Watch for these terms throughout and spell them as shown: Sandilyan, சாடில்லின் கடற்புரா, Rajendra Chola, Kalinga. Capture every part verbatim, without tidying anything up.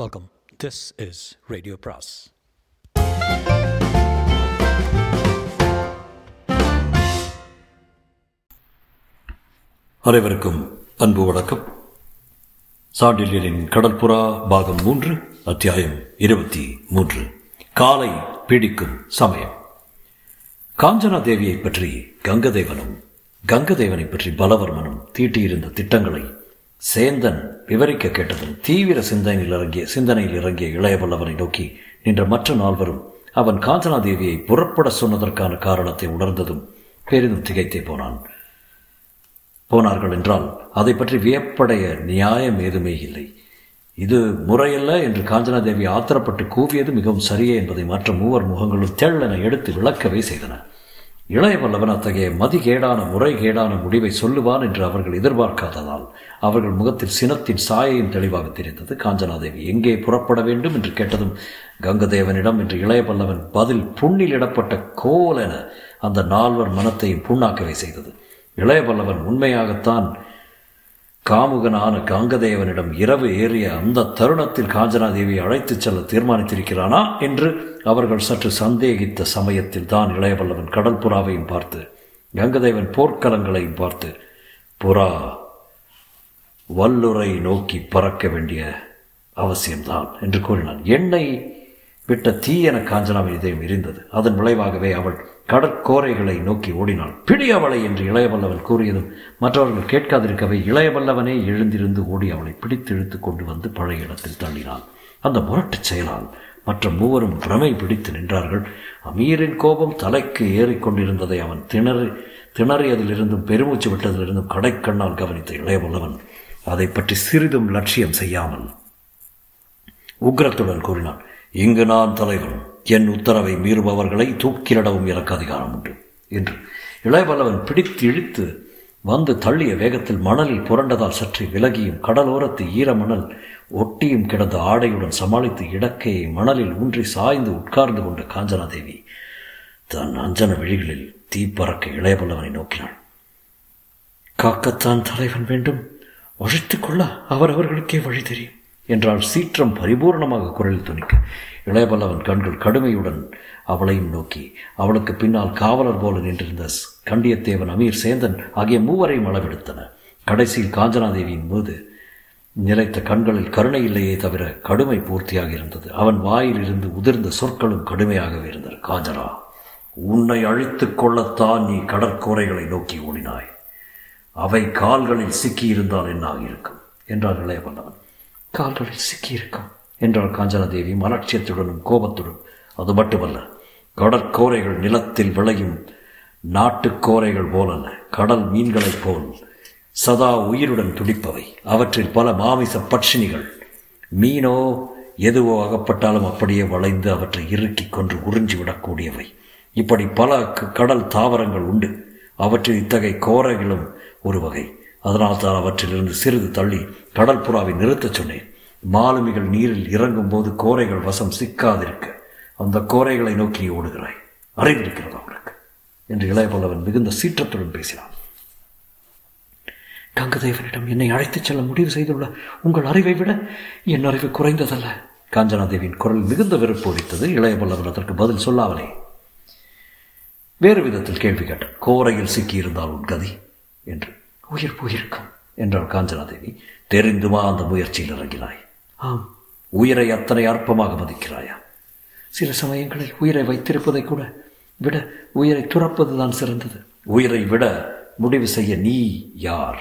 Welcome. This is radio பிராஸ். அனைவருக்கும் அன்பு வணக்கம். சாடில்லின் கடற்புரா பாகம் மூன்று, அத்தியாயம் இருபத்தி மூன்று, காலை பிடிக்கும் சமயம். காஞ்சனா தேவியை பற்றி கங்கதேவனும் கங்கதேவனை பற்றி பலவர்மனும் தீட்டியிருந்த திட்டங்களை சேந்தன் விவரிக்க கேட்டதும் தீவிர சிந்தனையில் இறங்கிய சிந்தனையில் இறங்கிய இளையவல்லவனை நோக்கி நின்ற மற்ற நால்வரும் அவன் காஞ்சனா தேவியை புறப்பட சொன்னதற்கான காரணத்தை உணர்ந்ததும் பெரிதும் திகைத்தே போனான் போனார்கள் என்றால் அதை பற்றி வியப்படைய நியாயம் ஏதுமே இல்லை. இது முறையல்ல என்று காஞ்சனா தேவி ஆத்திரப்பட்டு கூவியது மிகவும் சரியே என்பதை மற்ற மூவர் முகங்களும் தெள்ளென எடுத்து விளக்கவே செய்தன. இளையவல்லவன் அத்தகைய மதிகேடான முறைகேடான முடிவை சொல்லுவான் என்று அவர்கள் எதிர்பார்க்காததால் அவர்கள் முகத்தில் சினத்தின் சாயையும் தெளிவாக தெரிந்தது. காஞ்சனாதேவி எங்கே புறப்பட வேண்டும் என்று கேட்டதும் கங்கதேவனிடம் என்று இளையவல்லவன் பதில் புண்ணிலிடப்பட்ட கோலென அந்த நால்வர் மனத்தையும் புண்ணாக்கவே செய்தது. இளையவல்லவன் உண்மையாகத்தான் காமுகனான கங்கதேவனிடம் இரவு ஏறிய அந்த தருணத்தில் காஞ்சனாதேவி அழைத்துச் செல்ல தீர்மானித்திருக்கிறானா என்று அவர்கள் சற்று சந்தேகித்த சமயத்தில் தான் இளையவல்லவன் கடற்புறாவையும் பார்த்து கங்கதேவன் போர்க்களங்களையும் பார்த்து புறா வல்லுரை நோக்கி பறக்க வேண்டிய அவசியம்தான் என்று கூறினான். என்னை விட்ட தீயன காஞ்சனாவின் இதயம் எரிந்தது. அதன் விளைவாகவே அவள் கடற்கோரைகளை நோக்கி ஓடினாள். பிடி அவளை என்று இளையவல்லவன் கூறியதும் மற்றவர்கள் கேட்காதிருக்கவே இளையவல்லவனே எழுந்திருந்து ஓடி அவளை பிடித்து இழுத்து கொண்டு வந்து பழைய இடத்தில் தள்ளினாள். அந்த முரட்டுச் செயலால் மற்ற மூவரும் பிரமை பிடித்து நின்றார்கள். அமீரின் கோபம் தலைக்கு ஏறிக்கொண்டிருந்ததை அவன் திணறி திணறியதிலிருந்தும் பெருமூச்சு விட்டதிலிருந்தும் கடைக்கண்ணால் கவனித்த இளையவல்லவன் அதை பற்றி சிறிதும் லட்சியம் செய்யாமல் உக்ரத்துடன் கூறினான், இங்கு நான் தலைவன், என் உத்தரவை மீறுபவர்களை தூக்கிலிடவும் எனக்கு அதிகாரம் உண்டு என்று. இளையவல்லவன் பிடித்து இழுத்து வந்து தள்ளிய வேகத்தில் மணலில் புரண்டதால் சற்று விலகியும் கடலோரத்து ஈரமணல் ஒட்டியும் கிடந்த ஆடையுடன் சமாளித்து இடக்கையை மணலில் ஊன்றி சாய்ந்து உட்கார்ந்து கொண்ட காஞ்சனாதேவி தன் அஞ்சன விழிகளில் தீப்பறக்க இளையவல்லவனை நோக்கினாள். காக்கத்தான் தலைவன் வேண்டும், ஒழித்துக்கொள்ள அவரவர்களுக்கே வழி தெரியும் என்றால் சீற்றம் பரிபூர்ணமாக குரலில் துணிக்க. இளையவல்லவன் கண்கள் கடுமையுடன் அவளையும் நோக்கி அவளுக்கு பின்னால் காவலர் போல நின்றிருந்த கண்டியத்தேவன், அமீர், சேந்தன் ஆகிய மூவரையும் அளவெடுத்தன. கடைசியில் காஞ்சனாதேவியின் மீது நிலைத்த கண்களில் கருணை இல்லையே தவிர கடுமை பூர்த்தியாக இருந்தது. அவன் வாயிலிருந்து உதிர்ந்த சொற்களும் கடுமையாகவே இருந்தன. காஞ்சனா, உன்னை அழித்து கொள்ளத்தான் நீ கடற்கோரைகளை நோக்கி ஓடினாய். அவை கால்களில் சிக்கியிருந்தால் என்ன ஆகியிருக்கும் என்றான் இளையவல்லவன். கால்களில் சிக்கியிருக்கும் என்றாள் காஞ்சனாதேவி மலட்சியத்துடனும் கோபத்துடன். அது மட்டுமல்ல, கடற்கோரைகள் நிலத்தில் விளையும் நாட்டுக்கோரைகள் போலல்ல, கடல் மீன்களைப் போல் சதா உயிருடன் துடிப்பவை. அவற்றில் பல மாமிச பட்சினிகள் மீனோ எதுவோ அகப்பட்டாலும் அப்படியே வளைந்து அவற்றை இறுக்கி கொன்று உறிஞ்சிவிடக்கூடியவை. இப்படி பல கடல் தாவரங்கள் உண்டு. அவற்றில் இத்தகைய கோரைகளும் ஒரு வகை. அதனால் தான் அவற்றிலிருந்து சிறிது தள்ளி கடற்புறாவை நிறுத்தச் சொன்னேன். மாலுமிகள் நீரில் இறங்கும் போது கோரைகள் வசம் சிக்காதிருக்க அந்த கோரைகளை நோக்கி ஓடுகிறாய். அறிந்திருக்கிறது அவனுக்கு என்று இளையவல்லவன் மிகுந்த சீற்றத்துடன் பேசினான். கங்கதேவனிடம் என்னை அழைத்துச் செல்ல முடிவு செய்துள்ள உங்கள் அறிவை விட என் அறிவு குறைந்ததல்ல. காஞ்சனாதேவியின் குரல் மிகுந்த வெறுப்பு அளித்தது. இளையவல்லவன் அதற்கு பதில் சொல்லாமலே வேறு விதத்தில் கேள்வி கேட்டான். கோரையில் சிக்கியிருந்தால் உன் கதி என்று. உயிர் போயிருக்கும் என்றாள் காஞ்சனாதேவி. தெரிந்துமா அந்த முயற்சியில் இறங்கினாய்? ஆம். உயிரை அத்தனை அற்பமாக மதிக்கிறாயா? சில சமயங்களில் உயிரை வைத்திருப்பதை கூட விட உயிரை துறப்பதுதான் சிறந்தது. உயிரை விட முடிவு செய்ய நீ யார்?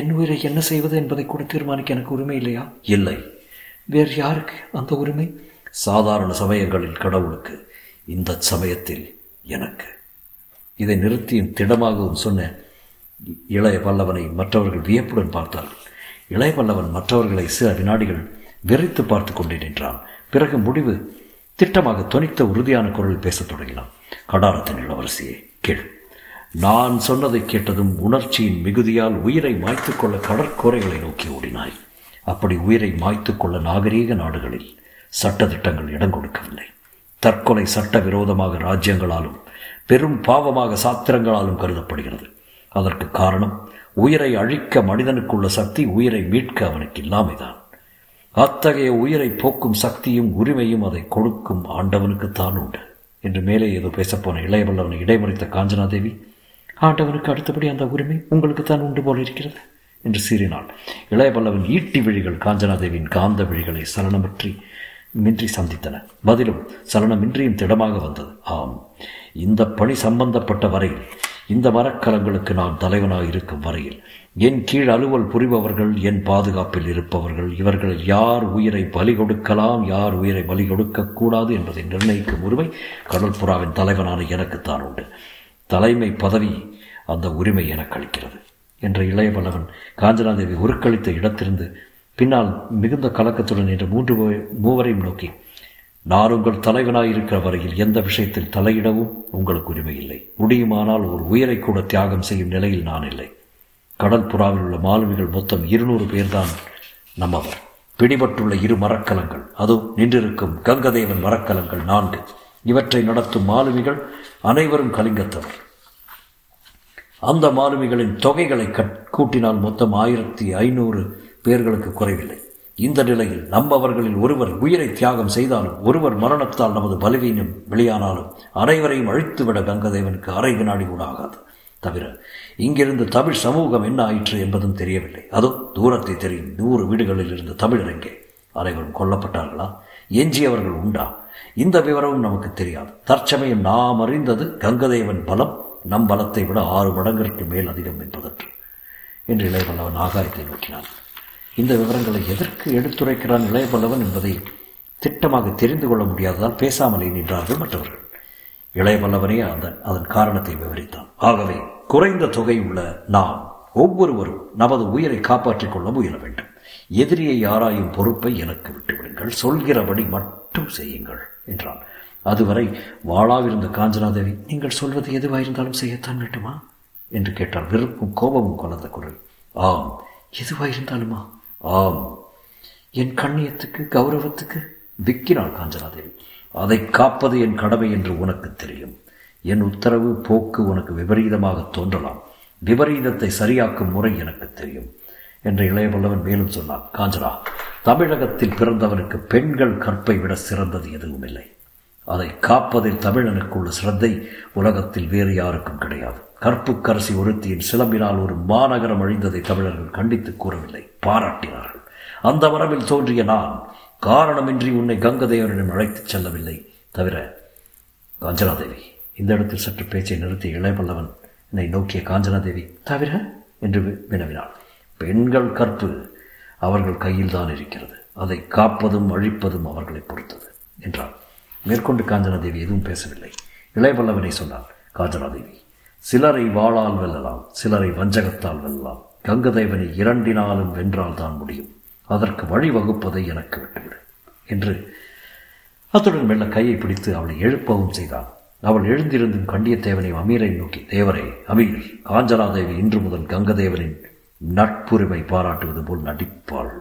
என் உயிரை என்ன செய்வது என்பதை கூட தீர்மானிக்க எனக்கு உரிமை இல்லையா? இல்லை. வேறு யாருக்கு அந்த உரிமை? சாதாரண சமயங்களில் கடவுளுக்கு, இந்த சமயத்தில் எனக்கு. இதை நிறுத்தியும் திடமாகவும் சொன்ன இளையவல்லவனை மற்றவர்கள் வியப்புடன் பார்த்தார்கள். இளையவல்லவன் மற்றவர்களை சில வினாடிகள் வெறித்து பார்த்து கொண்டே நின்றான். பிறகு முடிவு திட்டமாக தொனித்த உறுதியான குரலில் பேசத் தொடங்கினான். கடாரத்தின் இளவரசியே, கேள். நான் சொன்னதை கேட்டதும் உணர்ச்சியின் மிகுதியால் உயிரை மாய்த்துக்கொள்ள கடற்கோரைகளை நோக்கி ஓடினாய். அப்படி உயிரை மாய்த்துக்கொள்ள நாகரீக நாடுகளில் சட்டத்திட்டங்கள் இடம் கொடுக்கவில்லை. தற்கொலை சட்ட விரோதமாக ராஜ்யங்களாலும் பெரும் பாவமாக சாத்திரங்களாலும் கருதப்படுகிறது. அதற்கு காரணம் உயிரை அழிக்க மனிதனுக்குள்ள சக்தி, உயிரை மீட்க அவனுக்கு இல்லாமைதான். அத்தகைய உயிரை போக்கும் சக்தியும் உரிமையும் அதை கொடுக்கும் ஆண்டவனுக்குத்தான் உண்டு என்று மேலே ஏதோ பேசப்போன இளையவல்லவனை இடைமறித்த காஞ்சனாதேவி, ஆண்டவனுக்கு அடுத்தபடி அந்த உரிமை உங்களுக்குத்தான் உண்டு போல் இருக்கிறது என்று சீறினாள். இளையவல்லவன் ஈட்டி விழிகள் காஞ்சனாதேவியின் காந்த விழிகளை சலனமற்றி மின்றி சந்தித்தன. பதிலும் சலனமின்றியும் திடமாக வந்தது. ஆம், இந்த பணி சம்பந்தப்பட்ட வரையில், இந்த மரக்கலங்களுக்கு நான் தலைவனாக இருக்கும் வரையில், என் கீழ் அலுவல் புரிபவர்கள், என் பாதுகாப்பில் இருப்பவர்கள், இவர்கள் யார் உயிரை பலி கொடுக்கலாம், யார் உயிரை பலி கொடுக்கக்கூடாது என்பதை நிர்ணயிக்கும் உரிமை கடற்புறாவின் தலைவனான எனக்குத்தான் உண்டு. தலைமை பதவி அந்த உரிமை எனக்கு அளிக்கிறது என்ற இளையவல்லவன் காஞ்சனாதேவி உருக்களித்த இடத்திலிருந்து பின்னால் மிகுந்த கலக்கத்துடன் என்ற மூன்று மூவரையும் நோக்கி, நான் உங்கள் தலைவனாயிருக்கிற வரையில் எந்த விஷயத்தில் தலையிடவும் உங்களுக்கு உரிமை இல்லை. முடியுமானால் ஒரு உயிரை கூட தியாகம் செய்யும் நிலையில் நான் இல்லை. கடற்புறாவில் உள்ள மாலுமிகள் மொத்தம் இருநூறு பேர்தான் நம்மவர். பிடிபட்டுள்ள இரு மரக்கலங்கள், அதுவும் நின்றிருக்கும் கங்கதேவன் மரக்கலங்கள் நான்கு, இவற்றை நடத்தும் மாலுமிகள் அனைவரும் கலிங்கத்தவர். அந்த மாலுமிகளின் தொகைகளை கூட்டினால் மொத்தம் ஆயிரத்தி ஐநூறு பேர்களுக்கு குறைவில்லை. இந்த நிலையில் நம்மவர்களில் ஒருவர் உயிரை தியாகம் செய்தாலும், ஒருவர் மரணத்தால் நமது பலவீனம் வெளியானாலும் அனைவரையும் அழித்துவிட கங்கதேவனுக்கு அரை வினாடி கூட ஆகாது. தவிர இங்கிருந்து தமிழ் சமூகம் என்ன ஆயிற்று என்பதும் தெரியவில்லை. அதுவும் தூரத்தை தெரியும் நூறு வீடுகளில் இருந்த தமிழர் எங்கே? அனைவரும் கொல்லப்பட்டார்களா? எஞ்சியவர்கள் உண்டா? இந்த விவரமும் நமக்கு தெரியாது. தற்சமயம் நாம் அறிந்தது கங்கதேவன் பலம் நம் பலத்தை விட ஆறு மடங்கிற்கு மேல் அதிகம் என்பதற்கு என்று இளையவல்லவன் ஆகாயத்தை நோக்கினான். இந்த விவரங்களை எதற்கு எடுத்துரைக்கிறான் இளையவல்லவன் என்பதை திட்டமாக தெரிந்து கொள்ள முடியாததால் பேசாமலே நின்றார்கள் மற்றவர்கள். இளையவல்லவனே அந்த அதன் காரணத்தை விவரித்தான். ஆகவே குறைந்த தொகை உள்ள நாம் ஒவ்வொருவரும் நமது உயிரை காப்பாற்றிக் கொள்ள முயல வேண்டும். எதிரியை ஆராயும் பொறுப்பை எனக்கு விட்டுவிடுங்கள். சொல்கிறபடி மட்டும் செய்யுங்கள் என்றான். அதுவரை வாழாவிருந்த காஞ்சனாதேவி, நீங்கள் சொல்வது எதுவாயிருந்தாலும் செய்யத்தான் வேண்டுமா என்று கேட்டார். வெறுப்பும் கோபமும் கலந்த குரல். ஆம். எதுவாயிருந்தாலுமா? ஆம். என் கண்ணியத்துக்கு, கௌரவத்துக்கு விக்கினாள் காஞ்சனாதேவி. அதை காப்பது என் கடமை என்று உனக்கு தெரியும். என் உத்தரவு போக்கு உனக்கு விபரீதமாக தோன்றலாம். விபரீதத்தை சரியாக்கும் முறை எனக்கு தெரியும் என்று இளையவல்லவன் மேலும் சொன்னான். காஞ்சனா, தமிழகத்தில் பிறந்தவனுக்கு பெண்கள் கற்பை விட சிறந்தது எதுவும் இல்லை. அதை காப்பதில் தமிழனுக்குள்ள சிரத்தை உலகத்தில் வேறு யாருக்கும் கிடையாது. கற்புக்கரசி ஒருத்தியின் சிலம்பினால் ஒரு மாநகரம் அழிந்ததை தமிழர்கள் கண்டித்து கூறவில்லை, பாராட்டினார்கள். அந்த வரவில் தோன்றிய நான் காரணமின்றி உன்னை கங்கதேவனிடம் அழைத்துச் செல்லவில்லை. தவிர காஞ்சனாதேவி, இந்த இடத்தில் சற்று பேச்சை நிறுத்தி இளையவல்லவன் என்னை நோக்கிய காஞ்சனாதேவி, தவிர என்று வினவினாள். பெண்கள் கற்பு அவர்கள் கையில் தான் இருக்கிறது. அதை காப்பதும் அழிப்பதும் அவர்களை பொறுத்தது என்றான். மேற்கொண்டு காஞ்சனாதேவி எதுவும் பேசவில்லை. இளையவல்லவனை சொன்னார். காஞ்சனாதேவி, சிலரை வாளால் வெல்லலாம், சிலரை வஞ்சகத்தால் வெல்லலாம். கங்கதேவனை இரண்டினாலும் வென்றால் தான் முடியும். அதற்கு வழிவகுப்பதை எனக்கு விட்டுவிடு என்று அத்துடன் மெல்ல கையை பிடித்து அவளை எழுப்பவும் செய்தான். அவள் எழுந்திருந்தும் கண்டியத்தேவனை அமீரை நோக்கி, தேவரே அமீர், காஞ்சனாதேவி இன்று முதல் கங்கதேவனின் நட்புரிமை பாராட்டுவது போல் நடிப்பாள்.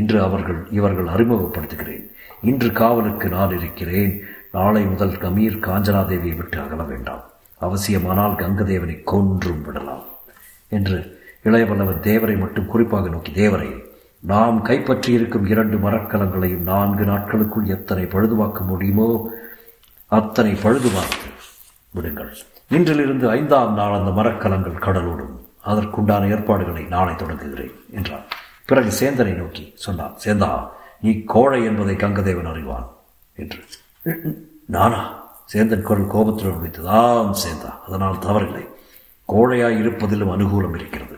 இன்று அவர்கள் இவர்கள் அறிமுகப்படுத்துகிறேன். இன்று காவலுக்கு நான் இருக்கிறேன். நாளை முதல் கமீர் காஞ்சனாதேவியை விட்டு அகல வேண்டாம். அவசியமானால் கங்கதேவனை கொன்றும் விடலாம் என்று இளையவல்லவன் தேவரை மட்டும் குறிப்பாக நோக்கி, தேவரை, நாம் கைப்பற்றியிருக்கும் இரண்டு மரக்கலங்களையும் நான்கு நாட்களுக்குள் எத்தனை பழுதுபார்க்க முடியுமோ அத்தனை பழுதுபார்த்து விடுங்கள். இன்றிலிருந்து ஐந்தாம் நாள் அந்த மரக்கலங்கள் கடலோடும். அதற்குண்டான ஏற்பாடுகளை நாளை தொடங்குகிறேன் என்றான். பிறகு சேந்தனை நோக்கி சொன்னான். சேந்தா, நீ கோழை என்பதை கங்கதேவன் அறிவான் என்று. நானா? சேந்தன் குரல் கோபத்துடன் முடித்தது. ஆம் சேந்தா, அதனால் தவறில்லை. கோழையாய் இருப்பதிலும் அனுகூலம் இருக்கிறது.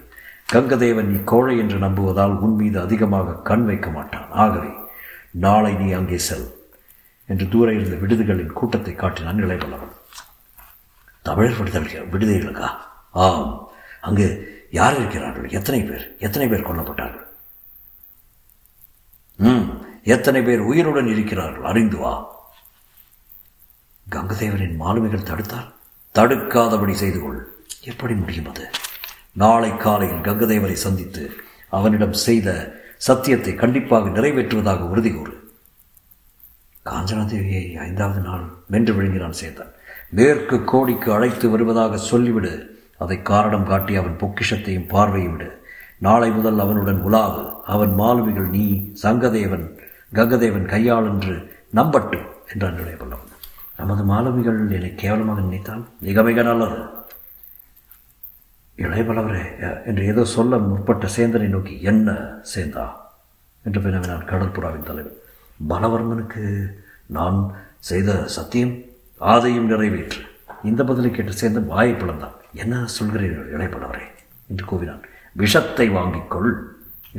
கங்கதேவன் நீ கோழை என்று நம்புவதால் உன் மீது அதிகமாக கண் வைக்க மாட்டான். ஆகவே நாளை நீ அங்கே செல் என்று தூர இருந்த விடுதிகளின் கூட்டத்தை காட்டினான் இளையவல்லவன். தமிழர் விடுதல் விடுதிகளுக்கா? ஆம். அங்கு யார் இருக்கிறார்கள்? எத்தனை பேர் எத்தனை பேர் கொல்லப்பட்டார்கள்? ம் எத்தனை பேர் உயிருடன் இருக்கிறார்கள் அறிந்து வா. கங்கதேவனின் மாலுமிகள் தடுத்தார். தடுக்காதபடி செய்து கொள். எப்படி முடியும் அது? நாளை காலையில் கங்கதேவனை சந்தித்து அவனிடம் செய்த சத்தியத்தை கண்டிப்பாக நிறைவேற்றுவதாக உறுதி கூறு. காஞ்சனாதேவியை ஐந்தாவது நாள் வென்று விழுங்கினான் சேர்ந்தான். மேற்கு கோடிக்கு அழைத்து வருவதாக சொல்லிவிடு. அதை காரணம் காட்டி அவன் பொக்கிஷத்தையும் பார்வையும் விடு. நாளை முதல் அவனுடன் உலாவு. அவன் மாலுமிகள் நீ சங்கதேவன் கங்கதேவன் கையாள் என்று நம்பட்டும் என்றான் இளையபல்லவன். நமது மாலுமிகள் என்னை கேவலமாக நினைத்தால் மிக மிக நல்லது. இளையபல்லவரே என்று ஏதோ சொல்ல முற்பட்ட சேந்தனை நோக்கி, என்ன சேந்தா என்று வினவினான் கடற்புறாவின் தலைவர். பலவர்மனுக்கு நான் செய்த சத்தியம் ஆதையும் நிறைவேற்று. இந்த பதிலை கேட்ட சேந்தன் வாயை பிளந்தான். என்ன சொல்கிறீர்கள் இளையபல்லவரே என்று கூவினான். விஷத்தை வாங்கிக்கொள்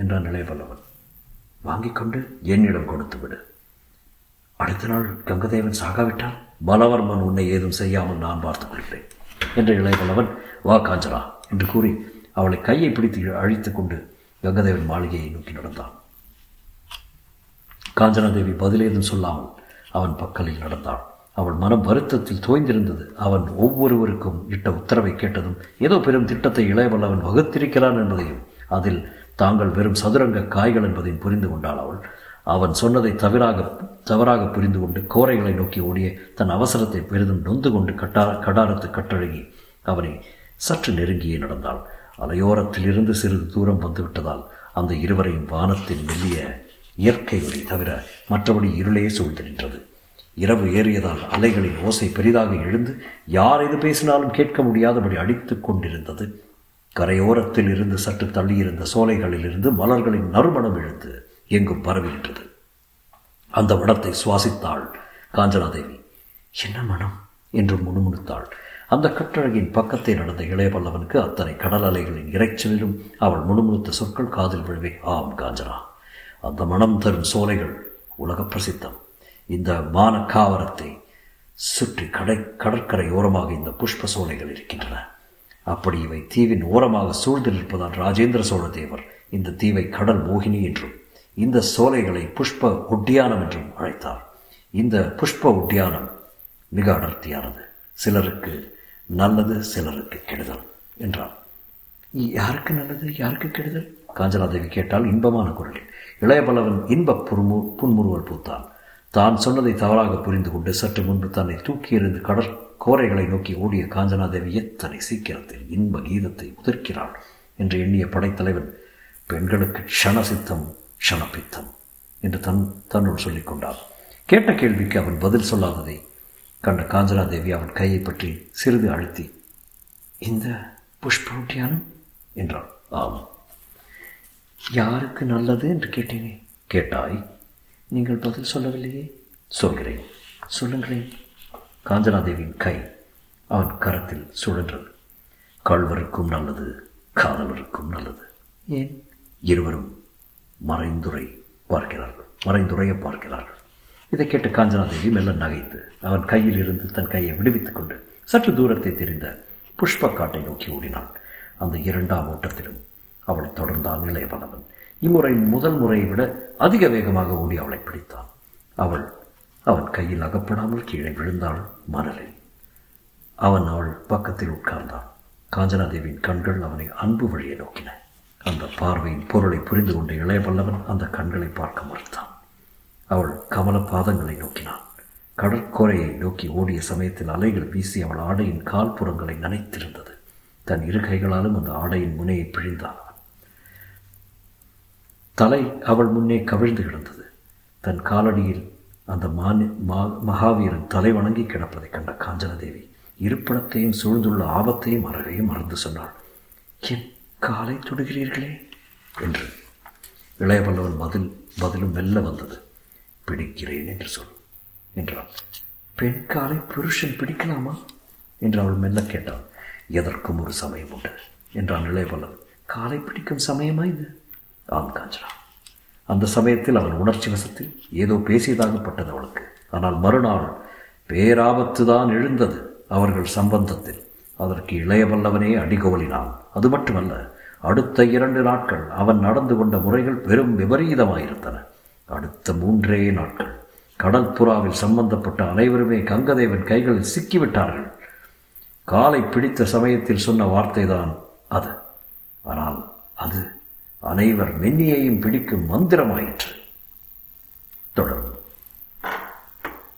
என்றான் இளையபல்லவன். வாங்கிக்கொண்டு என்னிடம் கொடுத்து விடு. அடுத்த நாள் கங்கதேவன் சாகாவிட்டால் பலவர்மன் உன்னை ஏதும் செய்யாமல் நான் பார்த்துக் கொள்கிறேன் என்று இளையபல்லவன் வா காஞ்சனா என்று கூறி அவளை கையை பிடித்து அழித்து கொண்டு கங்கதேவன் மாளிகையை நோக்கி நடந்தான். காஞ்சனாதேவி பதிலேதும் சொல்லாமல் அவன் பக்கலில் நடந்தான். அவள் மனம் வருத்தத்தில் தோய்ந்திருந்தது. அவன் ஒவ்வொருவருக்கும் இட்ட உத்தரவை கேட்டதும் ஏதோ பெரும் திட்டத்தை இளையவல்லவன் வகுத்திருக்கிறான் என்பதையும் அதில் தாங்கள் வெறும் சதுரங்க காய்கள் என்பதையும் புரிந்து கொண்டாள் அவள். அவன் சொன்னதை தவறாக தவறாக புரிந்து கொண்டு கோரைகளை நோக்கி ஓடிய தன் அவசரத்தை பெரிதும் நொந்து கொண்டு கட்டா கடாரத்து கட்டழகி அவனை சற்று நெருங்கியே நடந்தாள். அலையோரத்தில் இருந்து சிறிது தூரம் வந்துவிட்டதால் அந்த இருவரையும் வானத்தில் மெல்லிய இயற்கை ஒளி தவிர மற்றபடி இருளே சூழ்ந்து நின்றது. இரவு ஏறியதால் அலைகளின் ஓசை பெரிதாக எழுந்து யார் எது பேசினாலும் கேட்க முடியாதபடி அடித்து கொண்டிருந்தது. கரையோரத்தில் இருந்து சற்று தள்ளியிருந்த சோலைகளிலிருந்து மலர்களின் நறுமணம் எழுந்து எங்கும் பரவிட்டது. அந்த மனத்தை சுவாசித்தாள் காஞ்சனாதேவி. என்ன மனம் என்று முணுமுணுத்தாள். அந்த கட்டழகின் பக்கத்தை நடந்த இளையபல்லவனுக்கு அத்தனை கடல் அலைகளின் இறைச்சலிலும் அவள் முணுமுணுத்த சொற்கள் காதில் விழுவே. ஆம் காஞ்சனா, அந்த மனம் தரும் சோலைகள் உலக பிரசித்தம். இந்த மானக்காவரத்தை சுற்றி கடை கடற்கரை ஓரமாக இந்த புஷ்ப சோலைகள் இருக்கின்றன. அப்படி இவை தீவின் ஓரமாக சூழ்ந்திருப்பதால் ராஜேந்திர சோழ தேவர் இந்த தீவை கடல் மோகினி என்றும் இந்த சோலைகளை புஷ்ப ஒட்டியானம் என்றும் அழைத்தார். இந்த புஷ்ப ஒட்டியானம் மிக அடர்த்தியானது. சிலருக்கு நல்லது, சிலருக்கு கெடுதல் என்றார். யாருக்கு நல்லது, யாருக்கு கெடுதல்? காஞ்சனாதேவி கேட்டால் இன்பமான குரலில். இளையபல்லவன் இன்ப புன்மு புன்முறுவல் பூத்தான். தான் சொன்னதை தவறாக புரிந்து கொண்டு சற்று முன்பு தன்னை தூக்கியிருந்து கடற்கோரைகளை நோக்கி ஓடிய காஞ்சனாதேவி எத்தனை சீக்கிரத்தில் இன்ப கீதத்தை உதிர்க்கிறாள் என்று எண்ணிய படைத்தலைவன் பெண்களுக்கு க்ஷணசித்தம் க்ஷணப்பித்தம் என்று தன் தன்னுள் சொல்லிக் கொண்டான். கேட்ட கேள்விக்கு அவன் பதில் சொல்லாததை கண்ட காஞ்சனாதேவி அவன் கையை பற்றி சிறிது அழுத்தி, இந்த புஷ்பூட்டியானம் என்றாள். ஆமாம். யாருக்கு நல்லது என்று கேட்டேனே. கேட்டாய். நீங்கள் பதில் சொல்லவில்லையே. சொல்கிறேன், சொல்லுங்களேன். காஞ்சனாதேவியின் கை அவன் கரத்தில் சுழன்றது. கள்வருக்கும் நல்லது, காதலருக்கும் நல்லது. ஏன்? இருவரும் மறைந்துரை பார்க்கிறார்கள், மறைந்துரையை பார்க்கிறார்கள். இதை கேட்டு காஞ்சனாதேவி மெல்ல நகைத்து அவன் கையில் இருந்து தன் கையை விடுவித்துக் கொண்டு சற்று தூரத்தை தெரிந்த புஷ்பக்காட்டை நோக்கி ஓடினான். அந்த இரண்டாம் ஓட்டத்திலும் அவளை தொடர்ந்தான் இளையவல்லவன். இம்முறை முதல் முறையை விட அதிக வேகமாக ஓடி அவளை பிடித்தான். அவள் அவன் கையில் அகப்படாமல் கீழே விழுந்தாள் மணலில். அவன் அவள் பக்கத்தில் உட்கார்ந்தான். காஞ்சனாதேவியின் கண்கள் அவனை அன்பு வழியை நோக்கின. அந்த பார்வையின் பொருளை புரிந்து கொண்டு இளையவல்லவன் அந்த கண்களை பார்க்க மறுத்தான். அவள் கமல பாதங்களை நோக்கினான். கடற்கோரையை நோக்கி ஓடிய சமயத்தில் அலைகள் வீசி அவள் ஆடையின் கால்புறங்களை நனைத்திருந்தது. தன் இரு கைகளாலும் அந்த ஆடையின் முனையை பிழிந்தான். தலை அவள் முன்னே கவிழ்ந்து கிடந்தது. தன் காலடியில் அந்த மகாவீரன் தலை வணங்கி கிடப்பதை கண்ட காஞ்சனாதேவி இருப்பிடத்தையும் சூழ்ந்துள்ள ஆபத்தையும் அறவையும் மறந்து சொன்னாள். என் காலை தொடுகிறீர்களே என்று. இளையவல்லவன் பதில் பதிலும் மெல்ல வந்தது. பிடிக்கிறேன் என்று சொல் என்றாள். பெண் காலை புருஷன் பிடிக்கலாமா என்று அவள் மெல்ல கேட்டாள். எதற்கும் ஒரு சமயம் உண்டு என்றான் இளையவல்லவன். காலை பிடிக்கும் சமயமா இது? ஆம் காஞ்சனா. அந்த சமயத்தில் அவன் உணர்ச்சி வசத்தில் ஏதோ பேசியதாகப்பட்டது அவளுக்கு. ஆனால் மறுநாள் பேராபத்து தான் எழுந்தது அவர்கள் சம்பந்தத்தில். அதற்கு இளையவல்லவனே அடிகோலினான். அது மட்டுமல்ல, அடுத்த இரண்டு நாட்கள் அவன் நடந்து கொண்ட முறைகள் பெரும் விபரீதமாயிருந்தன. அடுத்த மூன்றே நாட்கள் கடற்புறாவில் சம்பந்தப்பட்ட அனைவருமே கங்கதேவன் கைகளில் சிக்கிவிட்டார்கள். காலை பிடித்த சமயத்தில் சொன்ன வார்த்தை தான் அது. ஆனால் அது அனைவர் மென்னியையும் பிடிக்கும் மந்திரமாயிற்று. தொடரும்.